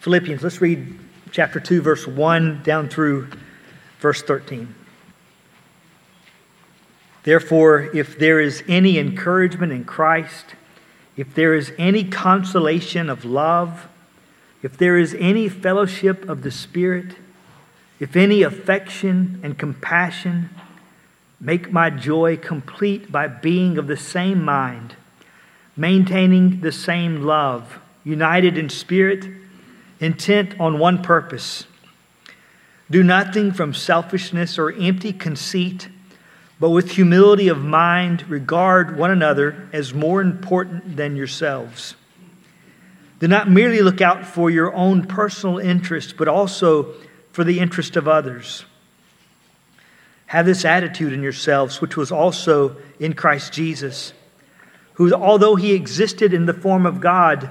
Philippians, let's read chapter 2, verse 1 down through verse 13. Therefore, if there is any encouragement in Christ, if there is any consolation of love, if there is any fellowship of the Spirit, if any affection and compassion, make my joy complete by being of the same mind, maintaining the same love, united in spirit, intent on one purpose. Do nothing from selfishness or empty conceit, but with humility of mind, regard one another as more important than yourselves. Do not merely look out for your own personal interest, but also for the interest of others. Have this attitude in yourselves, which was also in Christ Jesus, who, although he existed in the form of God,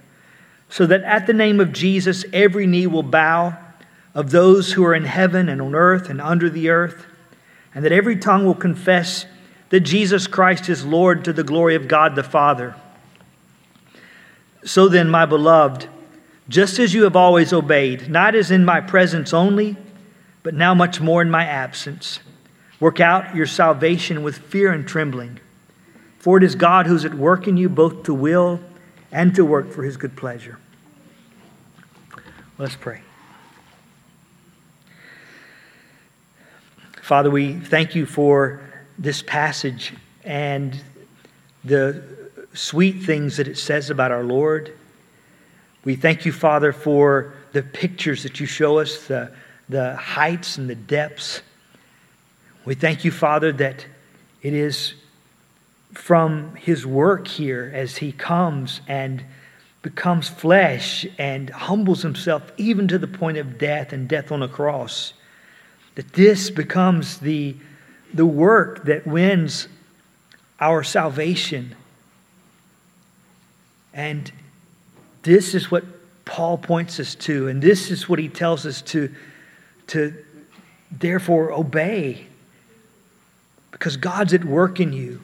so that at the name of Jesus every knee will bow, of those who are in heaven and on earth and under the earth, and that every tongue will confess that Jesus Christ is Lord, to the glory of God the Father. So then, my beloved, just as you have always obeyed, not as in my presence only, but now much more in my absence, work out your salvation with fear and trembling. For it is God who is at work in you both to will and to work for his good pleasure. Let's pray. Father, we thank you for this passage and the sweet things that it says about our Lord. We thank you, Father, for the pictures that you show us, the heights and the depths. We thank you, Father, that it is from his work here as he comes and becomes flesh and humbles himself even to the point of death and death on a cross, that this becomes the work that wins our salvation. And this is what Paul points us to, and this is what he tells us to therefore obey, because God's at work in you.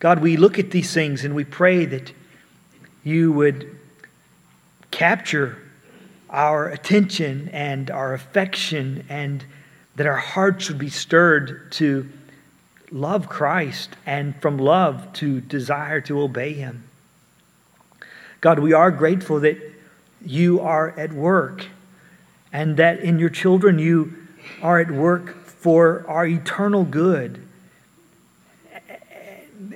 God, we look at these things and we pray that you would capture our attention and our affection, and that our hearts would be stirred to love Christ, and from love to desire to obey him. God, we are grateful that you are at work, and that in your children you are at work for our eternal good.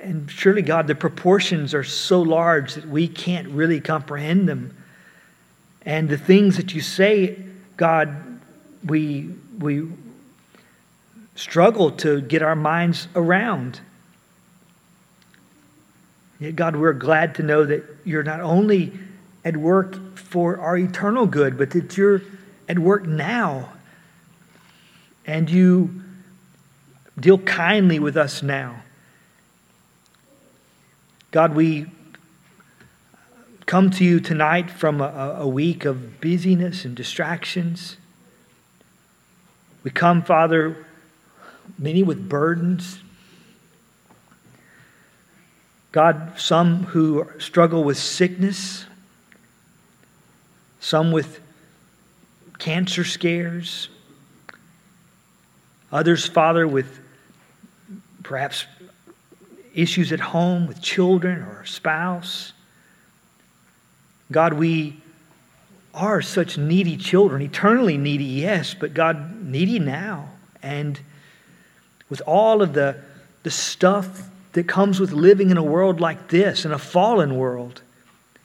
And surely, God, the proportions are so large that we can't really comprehend them. And the things that you say, God, we struggle to get our minds around. Yet, God, we're glad to know that you're not only at work for our eternal good, but that you're at work now. And you deal kindly with us now. God, we come to you tonight from a week of busyness and distractions. We come, Father, many with burdens. God, some who struggle with sickness, some with cancer scares, others, Father, with perhaps issues at home with children or spouse. God, we are such needy children, eternally needy, yes, but God, needy now. And with all of the stuff that comes with living in a world like this, in a fallen world,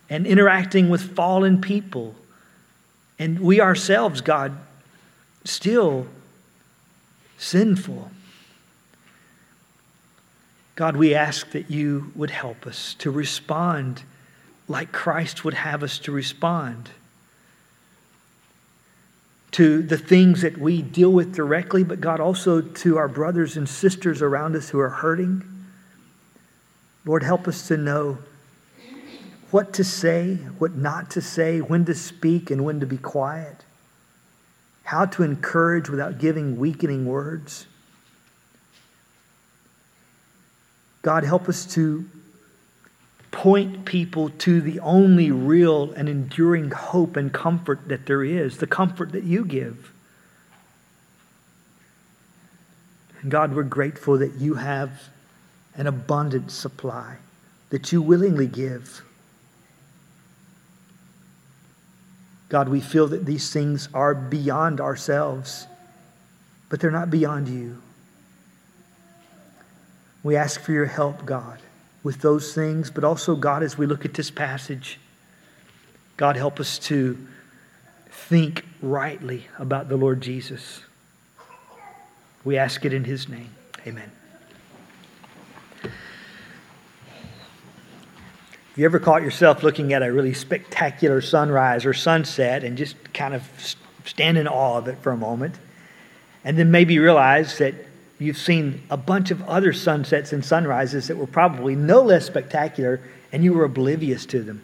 and interacting with fallen people, and we ourselves, God, still sinful. God, we ask that you would help us to respond like Christ would have us to respond. to the things that we deal with directly, but God, also to our brothers and sisters around us who are hurting. Lord, help us to know what to say, what not to say, when to speak and when to be quiet, how to encourage without giving weakening words. God, help us to point people to the only real and enduring hope and comfort that there is, the comfort that you give. And God, we're grateful that you have an abundant supply that you willingly give. God, we feel that these things are beyond ourselves, but they're not beyond you. We ask for your help, God, with those things, but also, God, as we look at this passage, God, help us to think rightly about the Lord Jesus. We ask it in his name. Amen. Have you ever caught yourself looking at a really spectacular sunrise or sunset and just kind of stand in awe of it for a moment, and then maybe realize that you've seen a bunch of other sunsets and sunrises that were probably no less spectacular, and you were oblivious to them?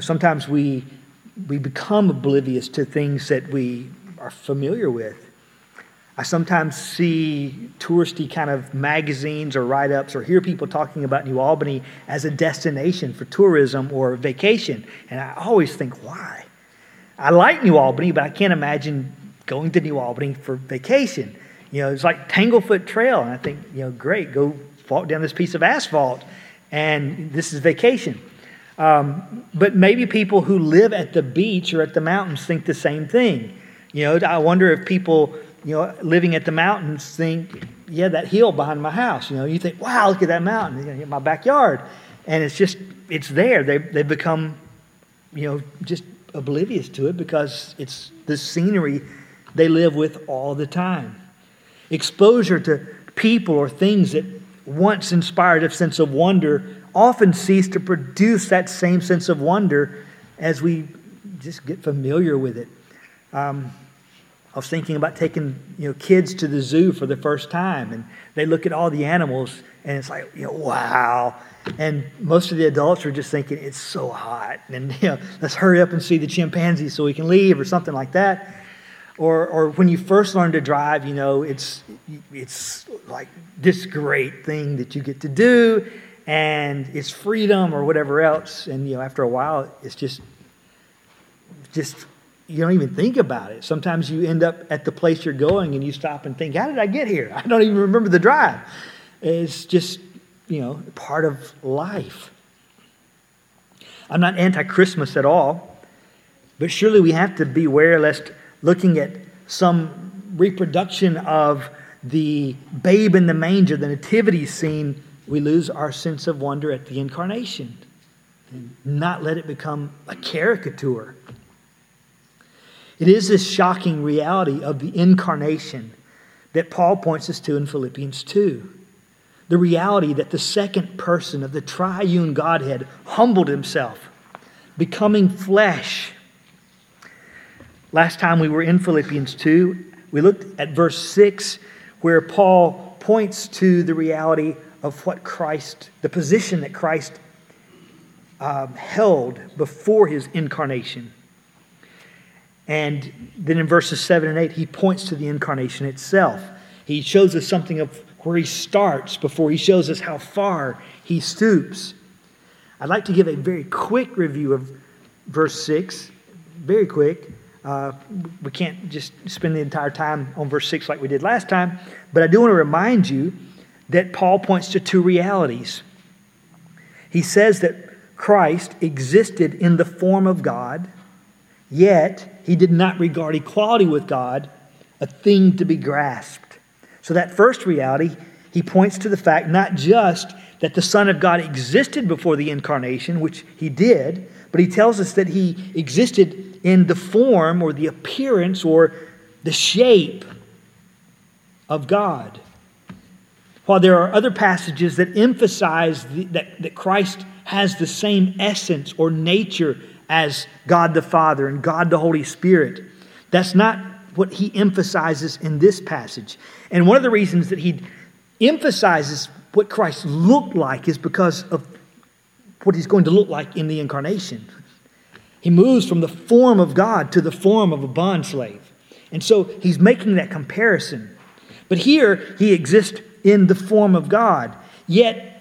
Sometimes we become oblivious to things that we are familiar with. I sometimes see touristy kind of magazines or write-ups or hear people talking about New Albany as a destination for tourism or vacation. And I always think, why? I like New Albany, but I can't imagine going to New Albany for vacation. It's like Tanglefoot Trail. And I think, great, go walk down this piece of asphalt. And this is vacation. But maybe people who live at the beach or at the mountains think the same thing. I wonder if people living at the mountains think, that hill behind my house. You think, wow, look at that mountain in my backyard. And it's there. They become, just oblivious to it because it's the scenery they live with all the time. Exposure to people or things that once inspired a sense of wonder often cease to produce that same sense of wonder as we just get familiar with it. I was thinking about taking kids to the zoo for the first time, and they look at all the animals, and it's like, wow. And most of the adults are just thinking, it's so hot, and let's hurry up and see the chimpanzee so we can leave or something like that. Or when you first learn to drive, it's like this great thing that you get to do, and it's freedom or whatever else. And after a while, it's just you don't even think about it. Sometimes you end up at the place you're going, and you stop and think, "How did I get here? I don't even remember the drive." It's just part of life. I'm not anti-Christmas at all, but surely we have to beware lest looking at some reproduction of the babe in the manger, the nativity scene, we lose our sense of wonder at the incarnation and not let it become a caricature. It is this shocking reality of the incarnation that Paul points us to in Philippians 2. The reality that the second person of the triune Godhead humbled himself, becoming flesh. Last time we were in Philippians 2, we looked at verse 6, where Paul points to the reality of what Christ, the position that Christ held before his incarnation. And then in verses 7 and 8, he points to the incarnation itself. He shows us something of where he starts before he shows us how far he stoops. I'd like to give a very quick review of verse 6, very quick. We can't just spend the entire time on verse 6 like we did last time, but I do want to remind you that Paul points to two realities. He says that Christ existed in the form of God, yet he did not regard equality with God a thing to be grasped. So that first reality, he points to the fact not just that the Son of God existed before the incarnation, which he did, but he tells us that he existed in the form or the appearance or the shape of God. While there are other passages that emphasize that Christ has the same essence or nature as God the Father and God the Holy Spirit. That's not what he emphasizes in this passage. And one of the reasons that he emphasizes what Christ looked like is because of what he's going to look like in the incarnation. He moves from the form of God to the form of a bondslave. And so he's making that comparison. But here he exists in the form of God. Yet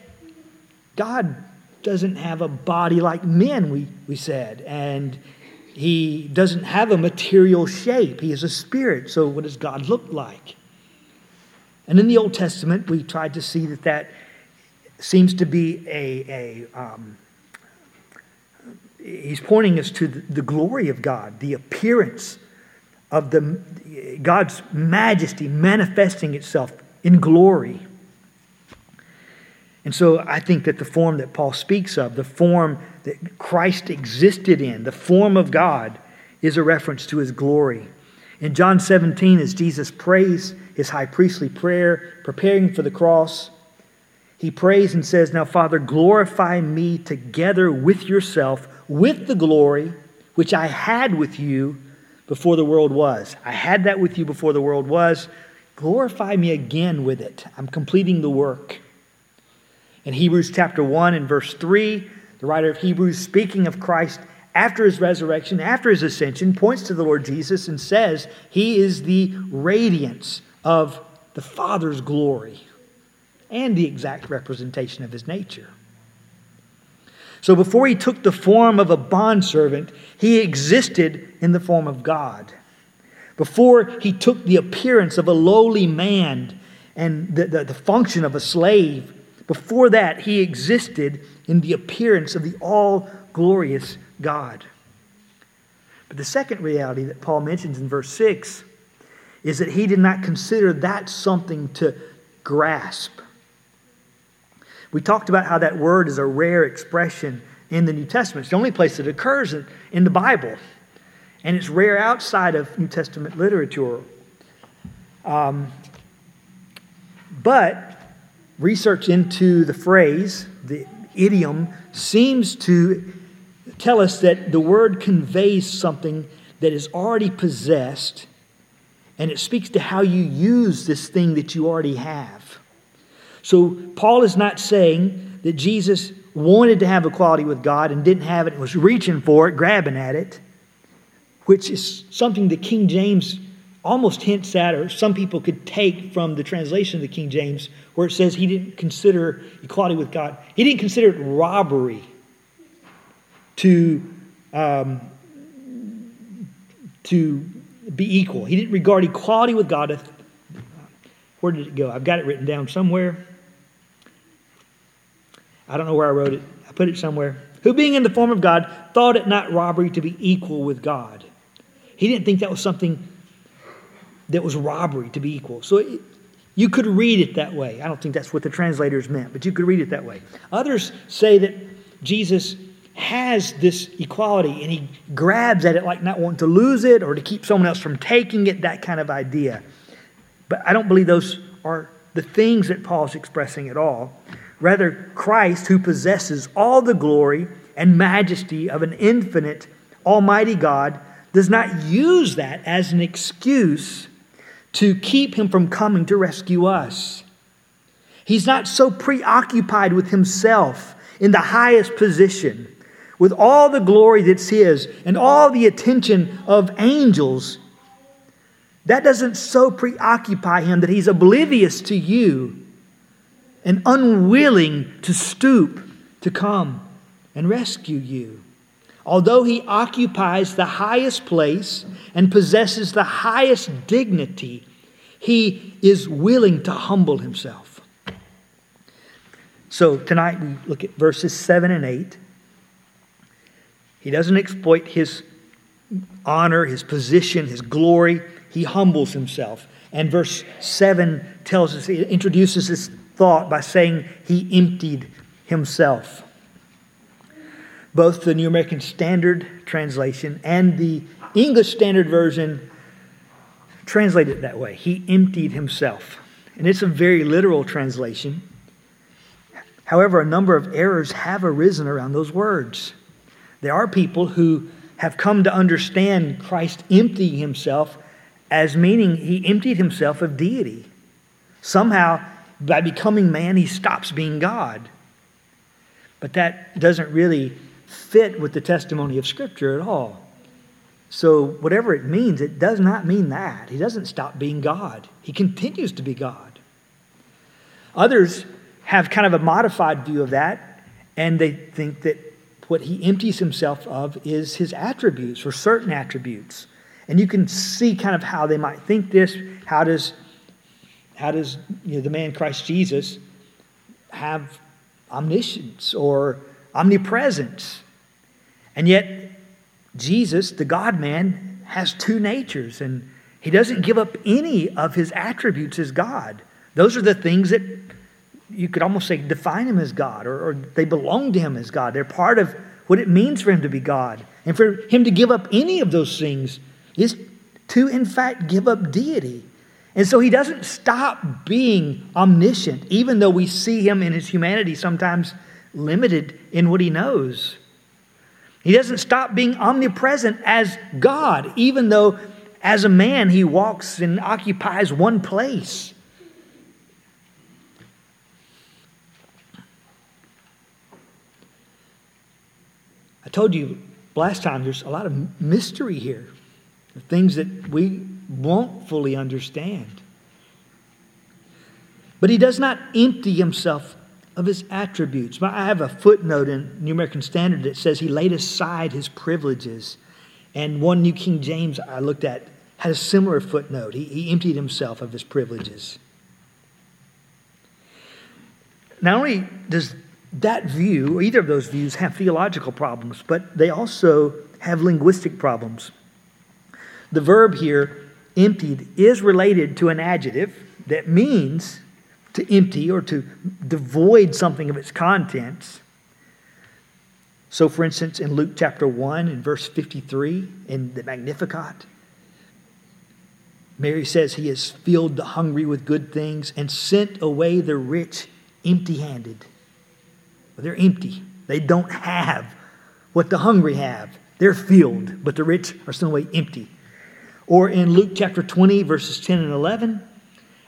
God doesn't have a body like men, we said. And he doesn't have a material shape. He is a spirit. So what does God look like? And in the Old Testament, we tried to see that seems to be he's pointing us to the glory of God, the appearance of God's majesty manifesting itself in glory. And so I think that the form that Paul speaks of, the form that Christ existed in, the form of God, is a reference to his glory. In John 17, as Jesus prays his high priestly prayer, preparing for the cross, he prays and says, "Now, Father, glorify me together with yourself, with the glory which I had with you before the world was." I had that with you before the world was. Glorify me again with it. I'm completing the work. In Hebrews chapter 1 and verse 3, the writer of Hebrews, speaking of Christ after his resurrection, after his ascension, points to the Lord Jesus and says he is the radiance of the Father's glory and the exact representation of his nature. So before he took the form of a bondservant, he existed in the form of God. Before he took the appearance of a lowly man and the function of a slave, before that he existed in the appearance of the all-glorious God. But the second reality that Paul mentions in verse 6 is that he did not consider that something to grasp. We talked about how that word is a rare expression in the New Testament. It's the only place that occurs in the Bible. And it's rare outside of New Testament literature. But research into the phrase, the idiom, seems to tell us that the word conveys something that is already possessed, and it speaks to how you use this thing that you already have. So Paul is not saying that Jesus wanted to have equality with God and didn't have it and was reaching for it, grabbing at it, which is something that King James almost hints at, or some people could take from the translation of the King James, where it says he didn't consider equality with God. He didn't consider it robbery to be equal. He didn't regard equality with God as... Where did it go? I've got it written down somewhere. I don't know where I wrote it. I put it somewhere. Who being in the form of God thought it not robbery to be equal with God. He didn't think that was something that was robbery to be equal. So you could read it that way. I don't think that's what the translators meant, but you could read it that way. Others say that Jesus has this equality and he grabs at it like not wanting to lose it or to keep someone else from taking it, that kind of idea. But I don't believe those are the things that Paul's expressing at all. Rather, Christ, who possesses all the glory and majesty of an infinite, almighty God, does not use that as an excuse to keep him from coming to rescue us. He's not so preoccupied with himself in the highest position, with all the glory that's his and all the attention of angels. That doesn't so preoccupy him that he's oblivious to you and unwilling to stoop to come and rescue you. Although he occupies the highest place and possesses the highest dignity, he is willing to humble himself. So tonight we look at verses 7 and 8. He doesn't exploit his honor, his position, his glory. He humbles himself. And verse 7 tells us, it introduces this thought by saying he emptied himself. Both the New American Standard translation and the English Standard Version translate it that way. He emptied himself. And it's a very literal translation. However, a number of errors have arisen around those words. There are people who have come to understand Christ emptying himself as meaning he emptied himself of deity. Somehow, by becoming man, he stops being God. But that doesn't really fit with the testimony of Scripture at all. So whatever it means, it does not mean that. He doesn't stop being God. He continues to be God. Others have kind of a modified view of that, and they think that what he empties himself of is his attributes, or certain attributes. And you can see kind of how they might think this. How does the man Christ Jesus have omniscience or omnipresence? And yet Jesus, the God-man, has two natures, and he doesn't give up any of his attributes as God. Those are the things that you could almost say define him as God, or they belong to him as God. They're part of what it means for him to be God. And for him to give up any of those things is to, in fact, give up deity. And so he doesn't stop being omniscient, even though we see him in his humanity sometimes limited in what he knows. He doesn't stop being omnipresent as God, even though as a man he walks and occupies one place. I told you last time there's a lot of mystery here, things that we won't fully understand. But he does not empty himself of his attributes. I have a footnote in New American Standard that says he laid aside his privileges. And one New King James I looked at had a similar footnote. He emptied himself of his privileges. Not only does that view, or either of those views, have theological problems, but they also have linguistic problems. The verb here, emptied, is related to an adjective that means to empty or to devoid something of its contents. So, for instance, in Luke chapter 1 and verse 53 in the Magnificat, Mary says he has filled the hungry with good things and sent away the rich empty-handed. Well, they're empty. They don't have what the hungry have. They're filled, but the rich are sent away empty. Or in Luke chapter 20, verses 10 and 11,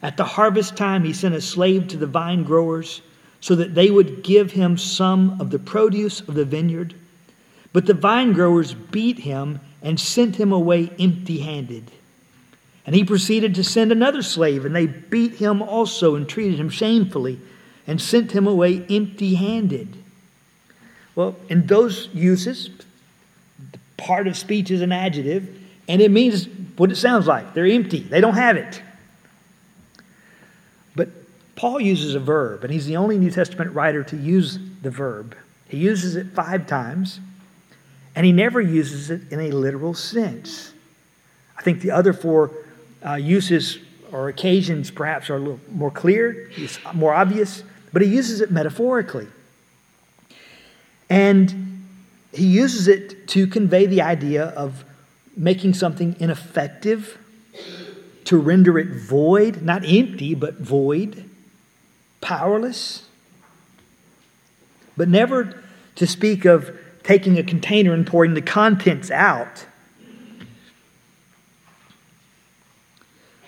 at the harvest time, he sent a slave to the vine growers so that they would give him some of the produce of the vineyard. But the vine growers beat him and sent him away empty-handed. And he proceeded to send another slave, and they beat him also and treated him shamefully and sent him away empty-handed. Well, in those uses, the part of speech is an adjective, and it means what it sounds like. They're empty. They don't have it. Paul uses a verb, and he's the only New Testament writer to use the verb. He uses it 5 times, and he never uses it in a literal sense. I think the other 4 uses or occasions perhaps are a little more clear, it's more obvious, but he uses it metaphorically. And he uses it to convey the idea of making something ineffective, to render it void, not empty, but void. Powerless, but never to speak of taking a container and pouring the contents out.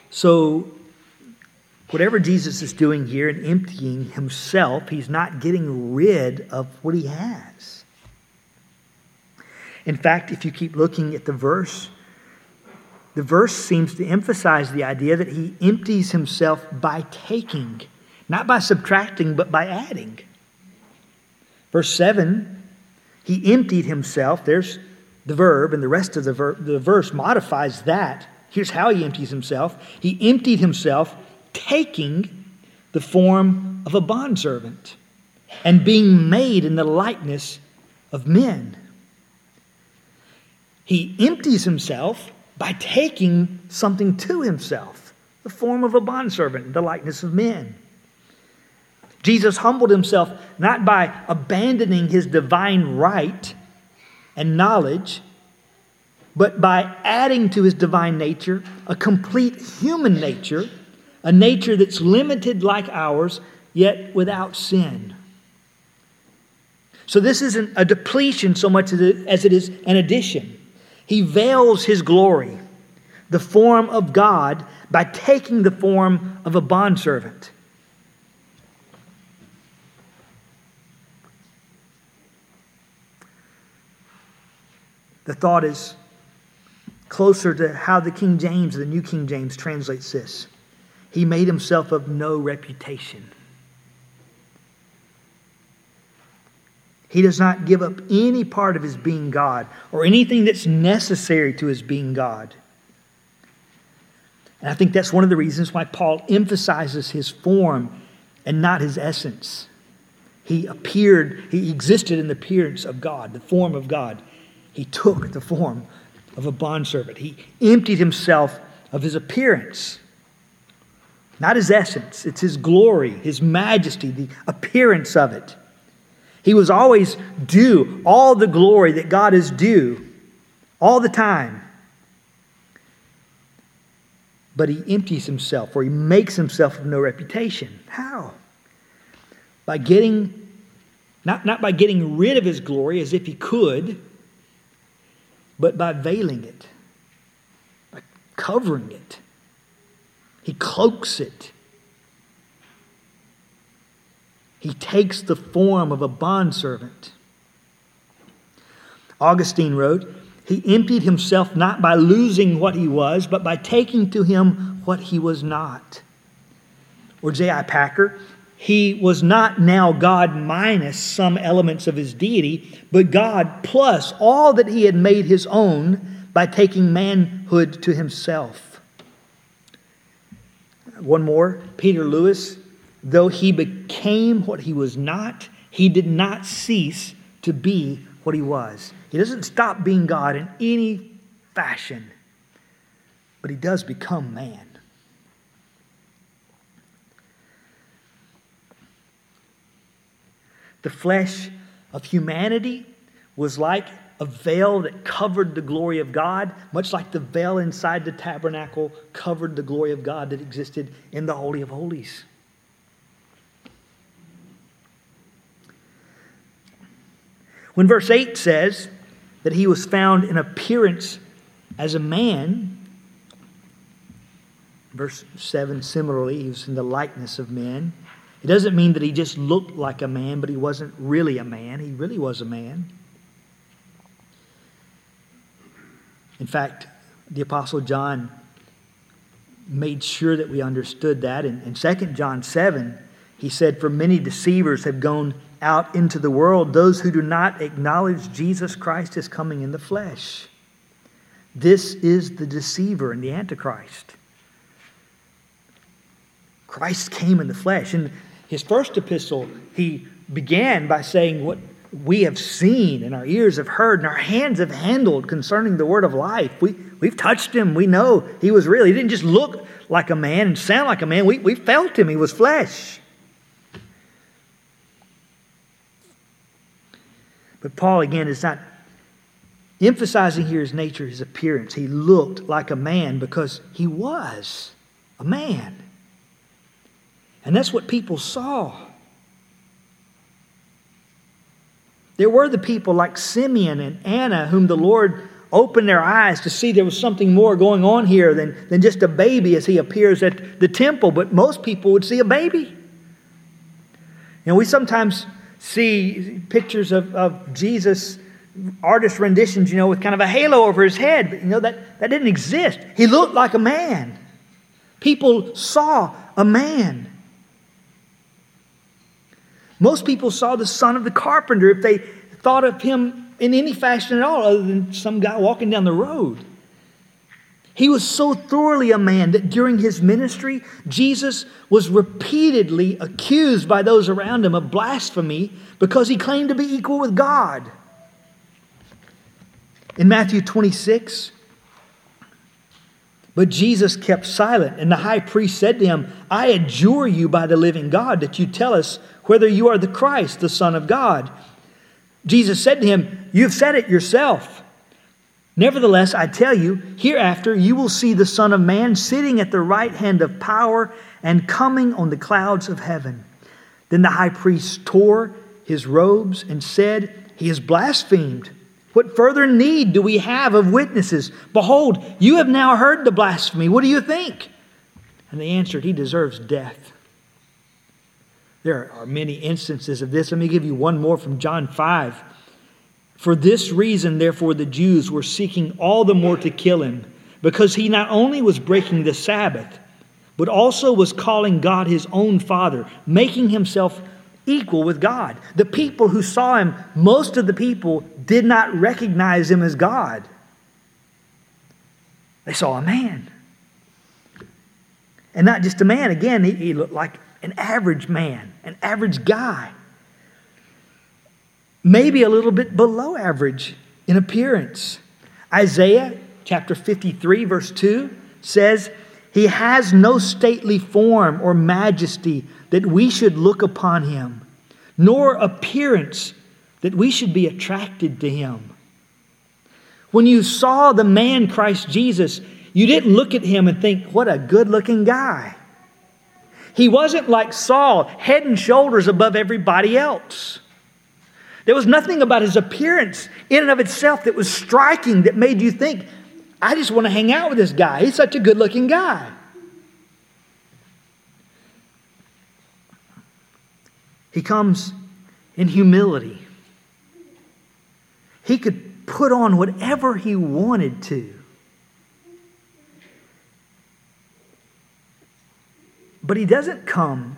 So, whatever Jesus is doing here in emptying himself, he's not getting rid of what he has. In fact, if you keep looking at the verse seems to emphasize the idea that he empties himself by taking. Not by subtracting, but by adding. Verse 7, he emptied himself. There's the verb, and the rest of the verse modifies that. Here's how he empties himself. He emptied himself, taking the form of a bondservant and being made in the likeness of men. He empties himself by taking something to himself, the form of a bondservant, the likeness of men. Jesus humbled himself not by abandoning his divine right and knowledge, but by adding to his divine nature a complete human nature, a nature that's limited like ours, yet without sin. So this isn't a depletion so much as it is an addition. He veils his glory, the form of God, by taking the form of a bondservant. The thought is closer to how the King James, the New King James, translates this. He made himself of no reputation. He does not give up any part of his being God or anything that's necessary to his being God. And I think that's one of the reasons why Paul emphasizes his form and not his essence. He existed in the appearance of God, the form of God. He took the form of a bondservant. He emptied himself of his appearance. Not his essence, it's his glory, his majesty, the appearance of it. He was always due all the glory that God is due all the time. But he empties himself, or he makes himself of no reputation. How? By getting, not by getting rid of his glory as if he could, but by veiling it, by covering it. He cloaks it. He takes the form of a bondservant. Augustine wrote, he emptied himself not by losing what he was, but by taking to him what he was not. Or J.I. Packer, he was not now God minus some elements of his deity, but God plus all that he had made his own by taking manhood to himself. One more, Peter Lewis. Though he became what he was not, he did not cease to be what he was. He doesn't stop being God in any fashion, but he does become man. The flesh of humanity was like a veil that covered the glory of God, much like the veil inside the tabernacle covered the glory of God that existed in the Holy of Holies. When verse 8 says that he was found in appearance as a man, verse 7 similarly, he was in the likeness of men. It doesn't mean that he just looked like a man, but he wasn't really a man. He really was a man. In fact, the Apostle John made sure that we understood that. In 2 John 7, he said, "For many deceivers have gone out into the world, those who do not acknowledge Jesus Christ as coming in the flesh." This is the deceiver and the Antichrist. Christ came in the flesh. In his first epistle, he began by saying what we have seen and our ears have heard and our hands have handled concerning the word of life. We've touched him. We know he was real. He didn't just look like a man and sound like a man. We felt him. He was flesh. But Paul, again, is not emphasizing here his nature, his appearance. He looked like a man because he was a man. And that's what people saw. There were the people like Simeon and Anna whom the Lord opened their eyes to see there was something more going on here than just a baby as he appears at the temple. But most people would see a baby. We sometimes see pictures of Jesus, artist renditions, with kind of a halo over his head. But, that didn't exist. He looked like a man. People saw a man. Most people saw the son of the carpenter if they thought of him in any fashion at all other than some guy walking down the road. He was so thoroughly a man that during his ministry, Jesus was repeatedly accused by those around him of blasphemy because he claimed to be equal with God. In Matthew 26, but Jesus kept silent, and the high priest said to him, "I adjure you by the living God that you tell us whether you are the Christ, the Son of God." Jesus said to him, "You've said it yourself. Nevertheless, I tell you, hereafter you will see the Son of Man sitting at the right hand of power and coming on the clouds of heaven." Then the high priest tore his robes and said, "He has blasphemed. What further need do we have of witnesses? Behold, you have now heard the blasphemy. What do you think?" And they answered, "He deserves death." There are many instances of this. Let me give you one more from John 5. "For this reason, therefore, the Jews were seeking all the more to kill him, because he not only was breaking the Sabbath, but also was calling God his own Father, making himself equal with God." The people who saw him, most of the people did not recognize him as God. They saw a man. And not just a man. Again, he looked like an average man, an average guy. Maybe a little bit below average in appearance. Isaiah chapter 53 verse 2 says, "He has no stately form or majesty that we should look upon him, nor appearance that we should be attracted to him." When you saw the man Christ Jesus, you didn't look at him and think, "What a good-looking guy." He wasn't like Saul, head and shoulders above everybody else. There was nothing about his appearance in and of itself that was striking that made you think, "I just want to hang out with this guy. He's such a good-looking guy." He comes in humility. He could put on whatever he wanted to. But he doesn't come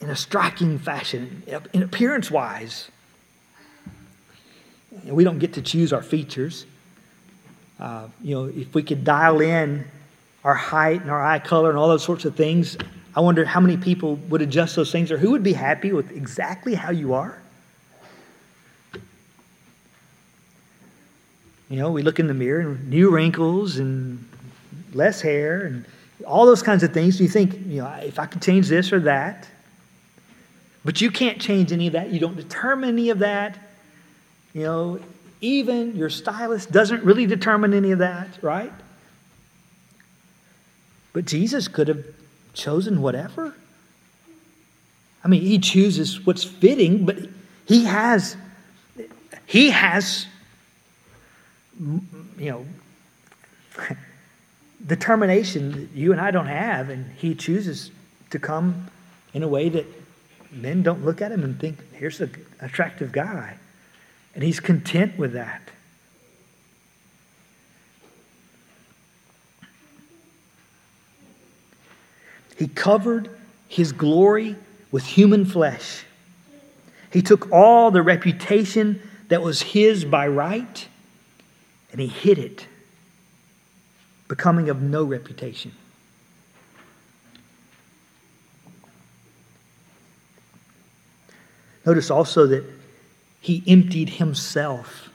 in a striking fashion, in appearance-wise. We don't get to choose our features. If we could dial in our height and our eye color and all those sorts of things, I wonder how many people would adjust those things, or who would be happy with exactly how you are. We look in the mirror and new wrinkles and less hair and all those kinds of things. You think, if I could change this or that. But you can't change any of that. You don't determine any of that. Even your stylist doesn't really determine any of that, right? But Jesus could have chosen whatever. He chooses what's fitting, but he has determination that you and I don't have, and he chooses to come in a way that men don't look at him and think, "Here's an attractive guy." And he's content with that. He covered his glory with human flesh. He took all the reputation that was his by right, and he hid it, becoming of no reputation. Notice also that he emptied himself.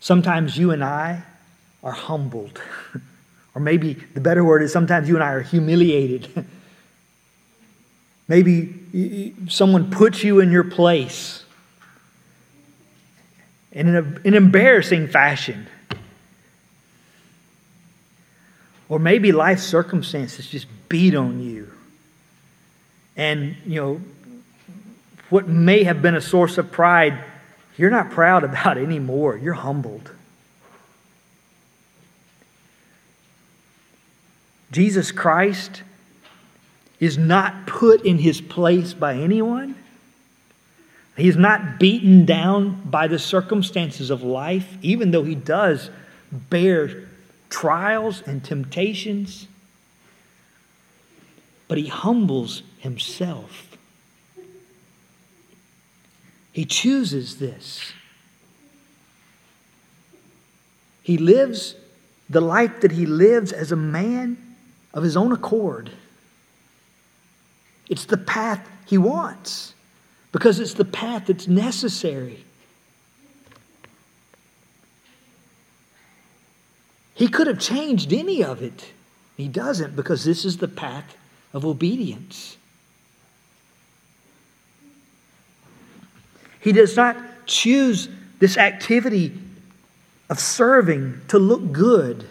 Sometimes you and I are humbled. Or maybe the better word is sometimes you and I are humiliated. Maybe someone puts you in your place in an embarrassing fashion. Or maybe life circumstances just beat on you. And, what may have been a source of pride, you're not proud about anymore. You're humbled. Jesus Christ is not put in his place by anyone. He's not beaten down by the circumstances of life, even though he does bear trials and temptations. But he humbles himself. He chooses this. He lives the life that he lives as a man of his own accord. It's the path he wants, because it's the path that's necessary. He could have changed any of it. He doesn't, because this is the path of obedience. He does not choose this activity of serving to look good,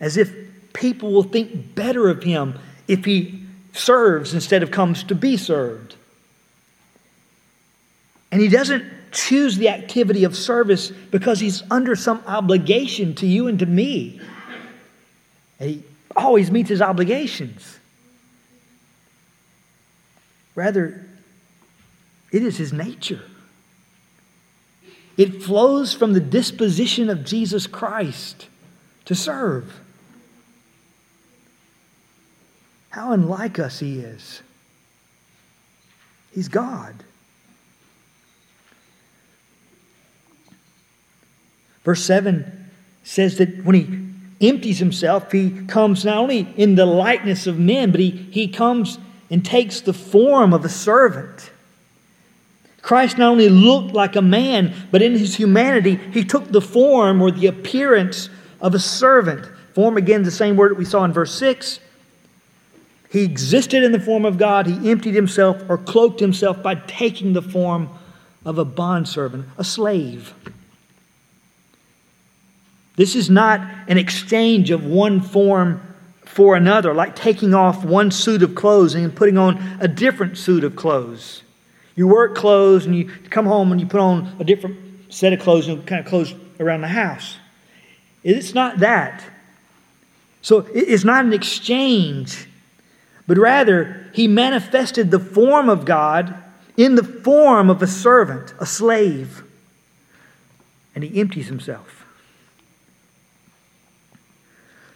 as if people will think better of him if he serves instead of comes to be served. And he doesn't choose the activity of service because he's under some obligation to you and to me. And he always meets his obligations. Rather, it is his nature. It flows from the disposition of Jesus Christ to serve. How unlike us he is. He's God. Verse 7 says that when he empties himself, he comes not only in the likeness of men, but he comes and takes the form of a servant. Christ not only looked like a man, but in his humanity, he took the form or the appearance of a servant. Form, again, the same word that we saw in verse 6. He existed in the form of God. He emptied himself or cloaked himself by taking the form of a bondservant, a slave. This is not an exchange of one form for another, like taking off one suit of clothes and putting on a different suit of clothes. You work clothes and you come home and you put on a different set of clothes and kind of clothes around the house. It's not that. So it's not an exchange, but rather he manifested the form of God in the form of a servant, a slave. And he empties himself.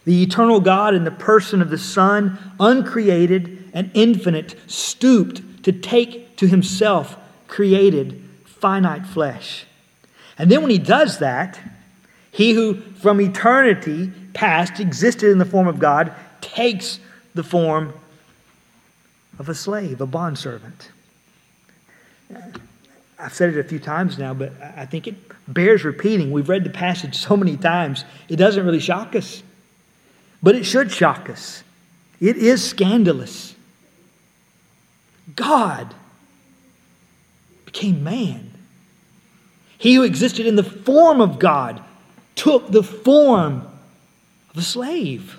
The eternal God in the person of the Son, uncreated and infinite, stooped to take to himself created finite flesh. And then when he does that, he who from eternity past existed in the form of God takes the form of a slave, a bondservant. I've said it a few times now, but I think it bears repeating. We've read the passage so many times, it doesn't really shock us. But it should shock us. It is scandalous. God became man. He who existed in the form of God took the form of a slave.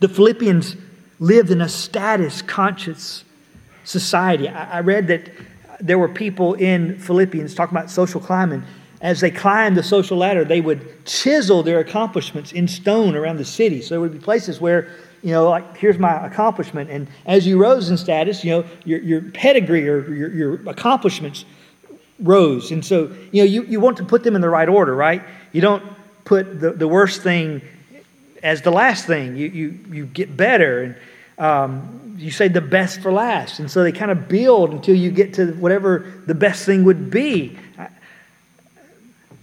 The Philippians lived in a status-conscious society. I read that there were people in Philippians talking about social climbing. As they climbed the social ladder, they would chisel their accomplishments in stone around the city. So there would be places where, like, here's my accomplishment. And as you rose in status, your pedigree or your accomplishments rose. And so, you want to put them in the right order, right? You don't put the worst thing as the last thing. You get better. And you say the best for last. And so they kind of build until you get to whatever the best thing would be.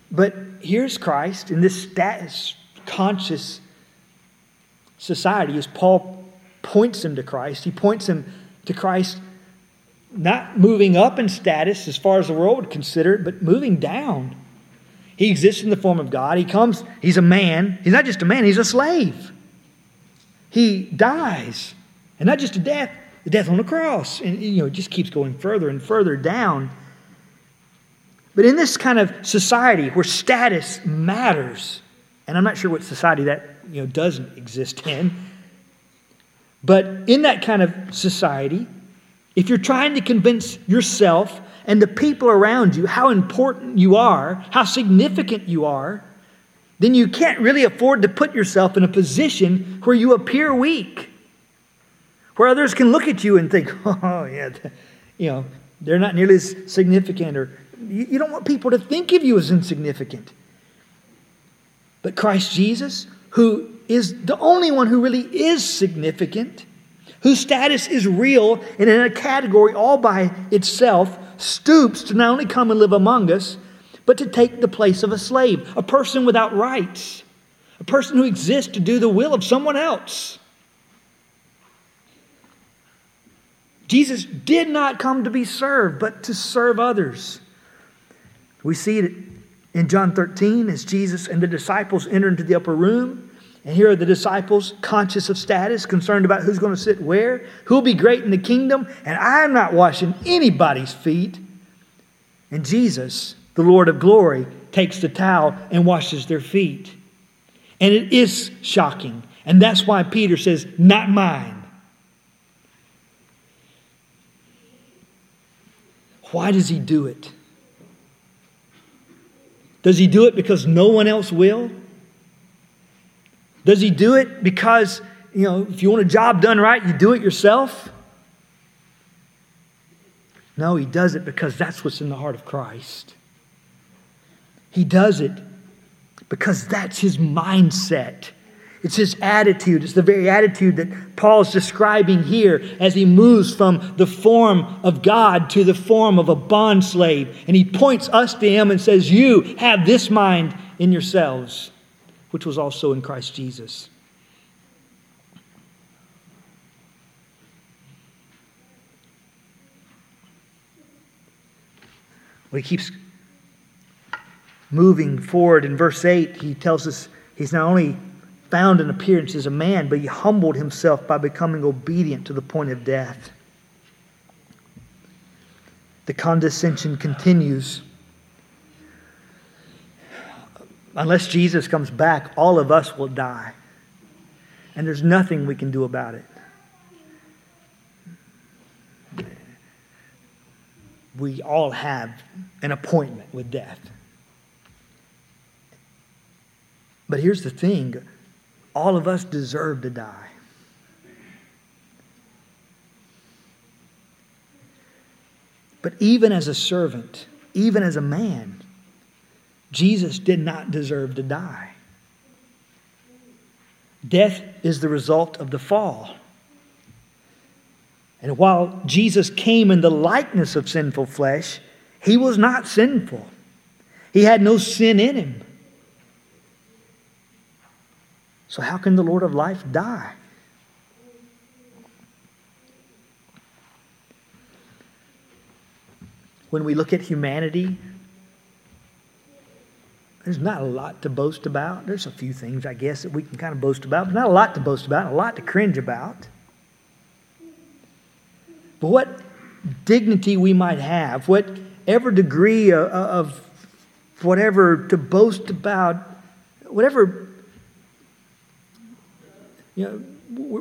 But here's Christ in this status-conscious society. As Paul points him to Christ, he points him to Christ not moving up in status as far as the world would consider it, but moving down. He exists in the form of God. He comes, he's a man. He's not just a man, he's a slave. He dies. And not just to death, the death on the cross. And it just keeps going further and further down. But in this kind of society where status matters, and I'm not sure what society that doesn't exist in, but in that kind of society, if you're trying to convince yourself and the people around you how important you are, how significant you are, then you can't really afford to put yourself in a position where you appear weak, where others can look at you and think, oh, yeah, they're not nearly as significant, or you don't want people to think of you as insignificant. But Christ Jesus, who is the only one who really is significant, whose status is real and in a category all by itself, stoops to not only come and live among us, but to take the place of a slave, a person without rights, a person who exists to do the will of someone else. Jesus did not come to be served, but to serve others. We see it in John 13 as Jesus and the disciples enter into the upper room. And here are the disciples, conscious of status, concerned about who's going to sit where, who'll be great in the kingdom, and I'm not washing anybody's feet. And Jesus, the Lord of glory, takes the towel and washes their feet. And it is shocking. And that's why Peter says, not mine. Why does he do it? Does he do it because no one else will? Does he do it because, you know, if you want a job done right, you do it yourself? No, he does it because that's what's in the heart of Christ. He does it because that's his mindset. It's his attitude. It's the very attitude that Paul's describing here as he moves from the form of God to the form of a bondslave. And he points us to him and says, you have this mind in yourselves, which was also in Christ Jesus. Well, he keeps moving forward. In verse 8, he tells us he's not only found in appearance as a man, but he humbled himself by becoming obedient to the point of death. The condescension continues. Unless Jesus comes back, all of us will die. And there's nothing we can do about it. We all have an appointment with death. But here's the thing. All of us deserve to die. But even as a servant, even as a man, Jesus did not deserve to die. Death is the result of the fall. And while Jesus came in the likeness of sinful flesh, he was not sinful. He had no sin in him. So how can the Lord of life die? When we look at humanity, there's not a lot to boast about. There's a few things, I guess, that we can kind of boast about, but not a lot to boast about, a lot to cringe about. But what dignity we might have, whatever degree of whatever to boast about, whatever. You know,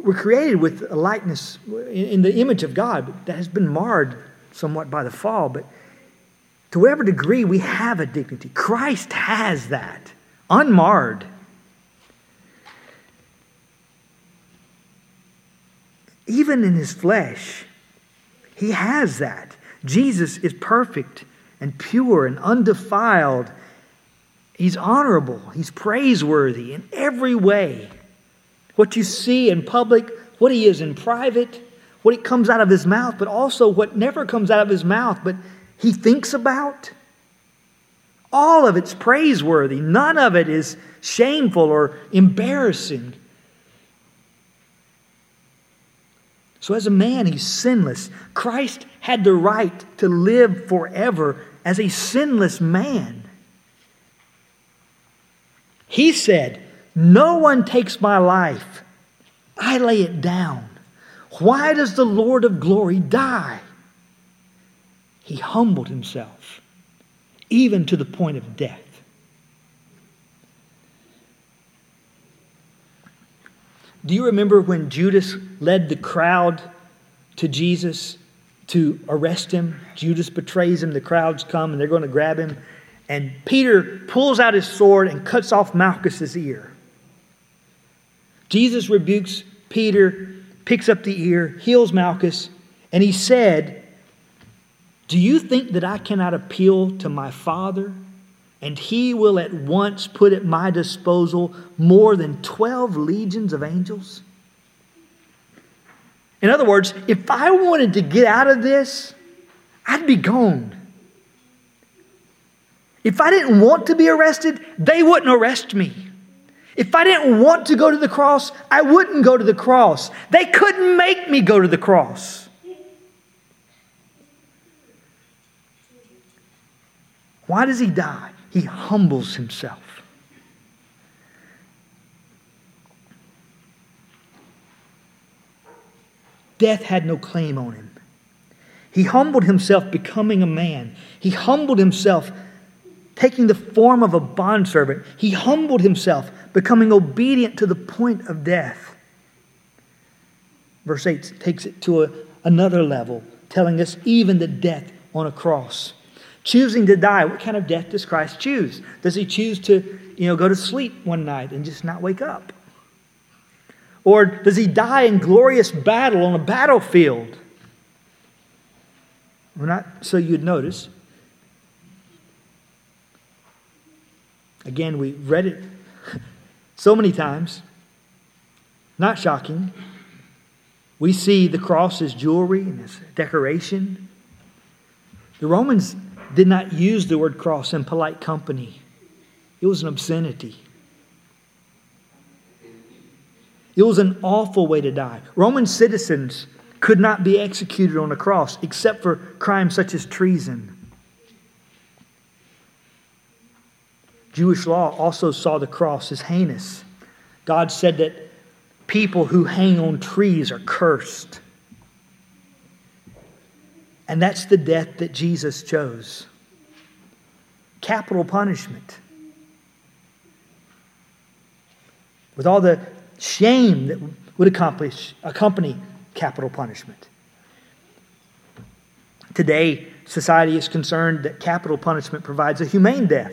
we're created with a likeness in the image of God, but that has been marred somewhat by the fall. But to whatever degree we have a dignity, Christ has that, unmarred. Even in his flesh, he has that. Jesus is perfect and pure and undefiled. He's honorable. He's praiseworthy in every way. What you see in public, what he is in private, what comes out of his mouth, but also what never comes out of his mouth, but he thinks about. All of it's praiseworthy. None of it is shameful or embarrassing. So as a man, he's sinless. Christ had the right to live forever as a sinless man. He said, no one takes my life. I lay it down. Why does the Lord of glory die? He humbled himself, even to the point of death. Do you remember when Judas led the crowd to Jesus to arrest him? Judas betrays him. The crowds come and they're going to grab him. And Peter pulls out his sword and cuts off Malchus's ear. Jesus rebukes Peter, picks up the ear, heals Malchus, and he said, do you think that I cannot appeal to my Father, and he will at once put at my disposal more than 12 legions of angels? In other words, if I wanted to get out of this, I'd be gone. If I didn't want to be arrested, they wouldn't arrest me. If I didn't want to go to the cross, I wouldn't go to the cross. They couldn't make me go to the cross. Why does he die? He humbles himself. Death had no claim on him. He humbled himself, becoming a man. He humbled himself, taking the form of a bondservant. He humbled himself, becoming obedient to the point of death. Verse 8 takes it to another level, telling us even that death on a cross. Choosing to die. What kind of death does Christ choose? Does he choose to, go to sleep one night and just not wake up? Or does he die in glorious battle on a battlefield? Well, not so you'd notice. Again, we read it so many times. Not shocking. We see the cross as jewelry and as decoration. The Romans did not use the word cross in polite company. It was an obscenity. It was an awful way to die. Roman citizens could not be executed on a cross except for crimes such as treason. Jewish law also saw the cross as heinous. God said that people who hang on trees are cursed. And that's the death that Jesus chose. Capital punishment. With all the shame that would accompany capital punishment. Today, society is concerned that capital punishment provides a humane death.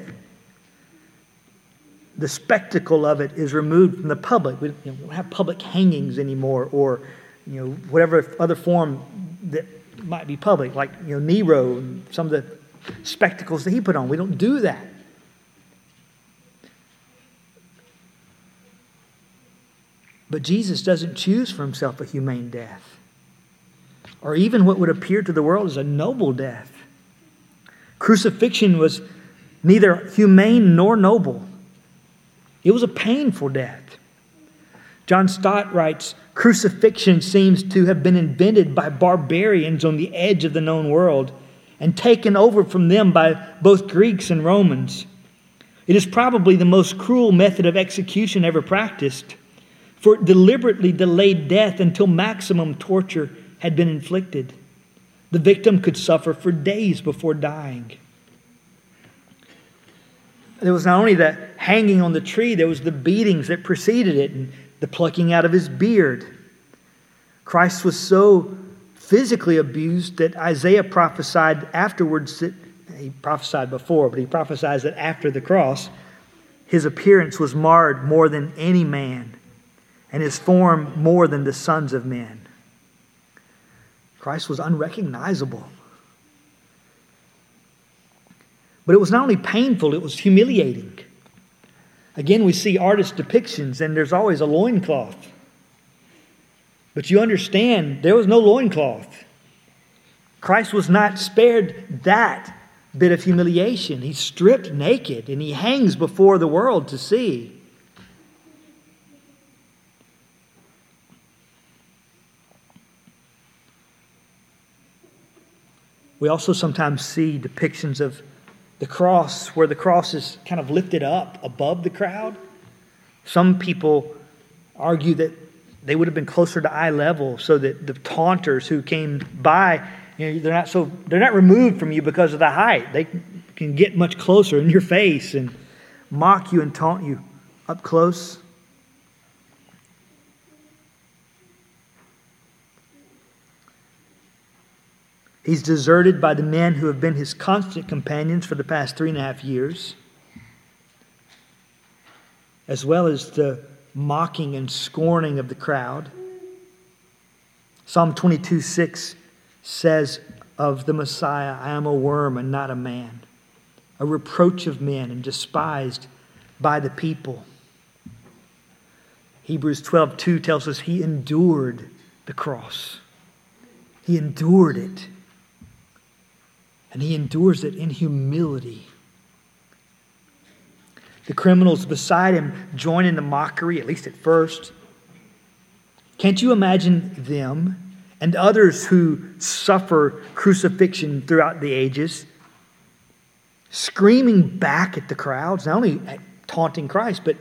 The spectacle of it is removed from the public. We don't have public hangings anymore, or whatever other form that might be public, like Nero and some of the spectacles that he put on. We don't do that. But Jesus doesn't choose for himself a humane death, or even what would appear to the world as a noble death. Crucifixion was neither humane nor noble. It was a painful death. John Stott writes, "Crucifixion seems to have been invented by barbarians on the edge of the known world and taken over from them by both Greeks and Romans. It is probably the most cruel method of execution ever practiced, for it deliberately delayed death until maximum torture had been inflicted. The victim could suffer for days before dying." There was not only the hanging on the tree, there was the beatings that preceded it and the plucking out of his beard. Christ was so physically abused that Isaiah prophesied afterwards that, he prophesied before, but he prophesied that after the cross, his appearance was marred more than any man, and his form more than the sons of men. Christ was unrecognizable. But it was not only painful, it was humiliating. Again, we see artist depictions, and there's always a loincloth. But you understand, there was no loincloth. Christ was not spared that bit of humiliation. He's stripped naked, and he hangs before the world to see. We also sometimes see depictions of the cross where the cross is kind of lifted up above the crowd. Some people argue that they would have been closer to eye level so that the taunters who came by, they're not removed from you because of the height. They can get much closer in your face and mock you and taunt you up close. He's deserted by the men who have been his constant companions for the past 3.5 years, as well as the mocking and scorning of the crowd. Psalm 22:6 says of the Messiah, "I am a worm and not a man, a reproach of men and despised by the people." Hebrews 12:2 tells us he endured the cross. He endured it. And he endures it in humility. The criminals beside him join in the mockery, at least at first. Can't you imagine them and others who suffer crucifixion throughout the ages screaming back at the crowds, not only at taunting Christ, but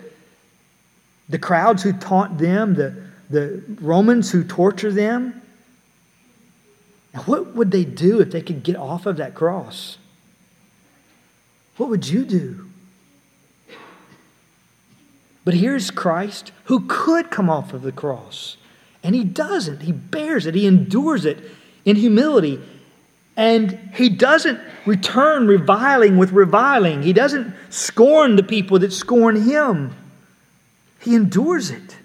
the crowds who taunt them, the Romans who torture them? Now, what would they do if they could get off of that cross? What would you do? But here's Christ who could come off of the cross. And he doesn't. He bears it. He endures it in humility. And he doesn't return reviling with reviling. He doesn't scorn the people that scorn him. He endures it.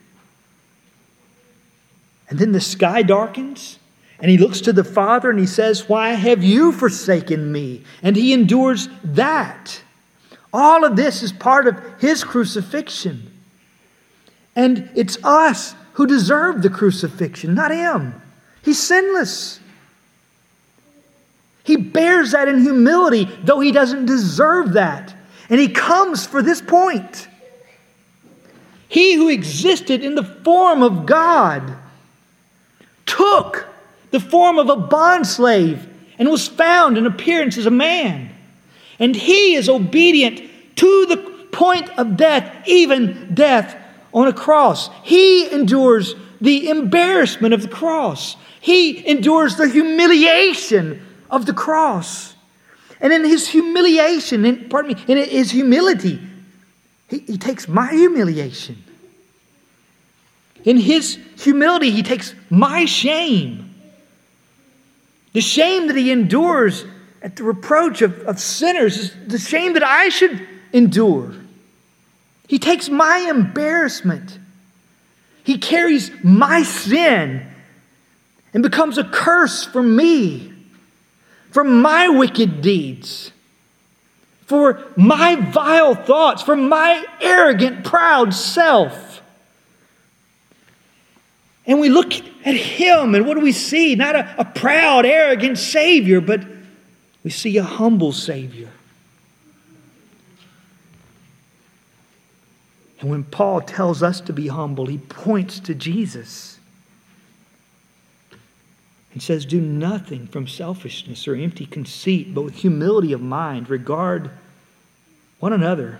And then the sky darkens, and he looks to the Father and he says, "Why have you forsaken me?" And he endures that. All of this is part of his crucifixion. And it's us who deserve the crucifixion, not him. He's sinless. He bears that in humility, though he doesn't deserve that. And he comes for this point. He who existed in the form of God took the form of a bondslave and was found in appearance as a man. And he is obedient to the point of death, even death on a cross. He endures the embarrassment of the cross. He endures the humiliation of the cross. And in his humiliation, in his humility, he takes my humiliation. In his humility, he takes my shame. The shame that he endures at the reproach of sinners is the shame that I should endure. He takes my embarrassment. He carries my sin and becomes a curse for me, for my wicked deeds, for my vile thoughts, for my arrogant, proud self. And we look at him, and what do we see? Not a proud, arrogant Savior, but we see a humble Savior. And when Paul tells us to be humble, he points to Jesus. He says, "Do nothing from selfishness or empty conceit, but with humility of mind, regard one another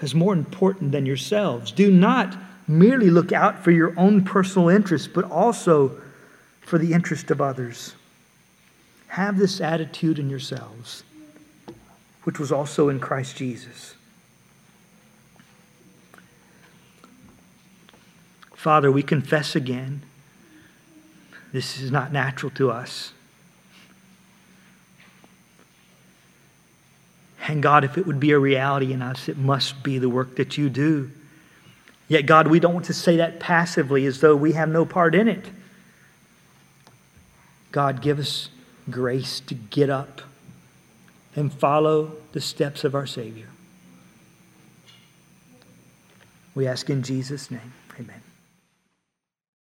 as more important than yourselves. Do not merely look out for your own personal interests, but also for the interest of others. Have this attitude in yourselves, which was also in Christ Jesus." Father, we confess again, this is not natural to us. And God, if it would be a reality in us, it must be the work that you do. Yet, God, we don't want to say that passively as though we have no part in it. God, give us grace to get up and follow the steps of our Savior. We ask in Jesus' name, amen.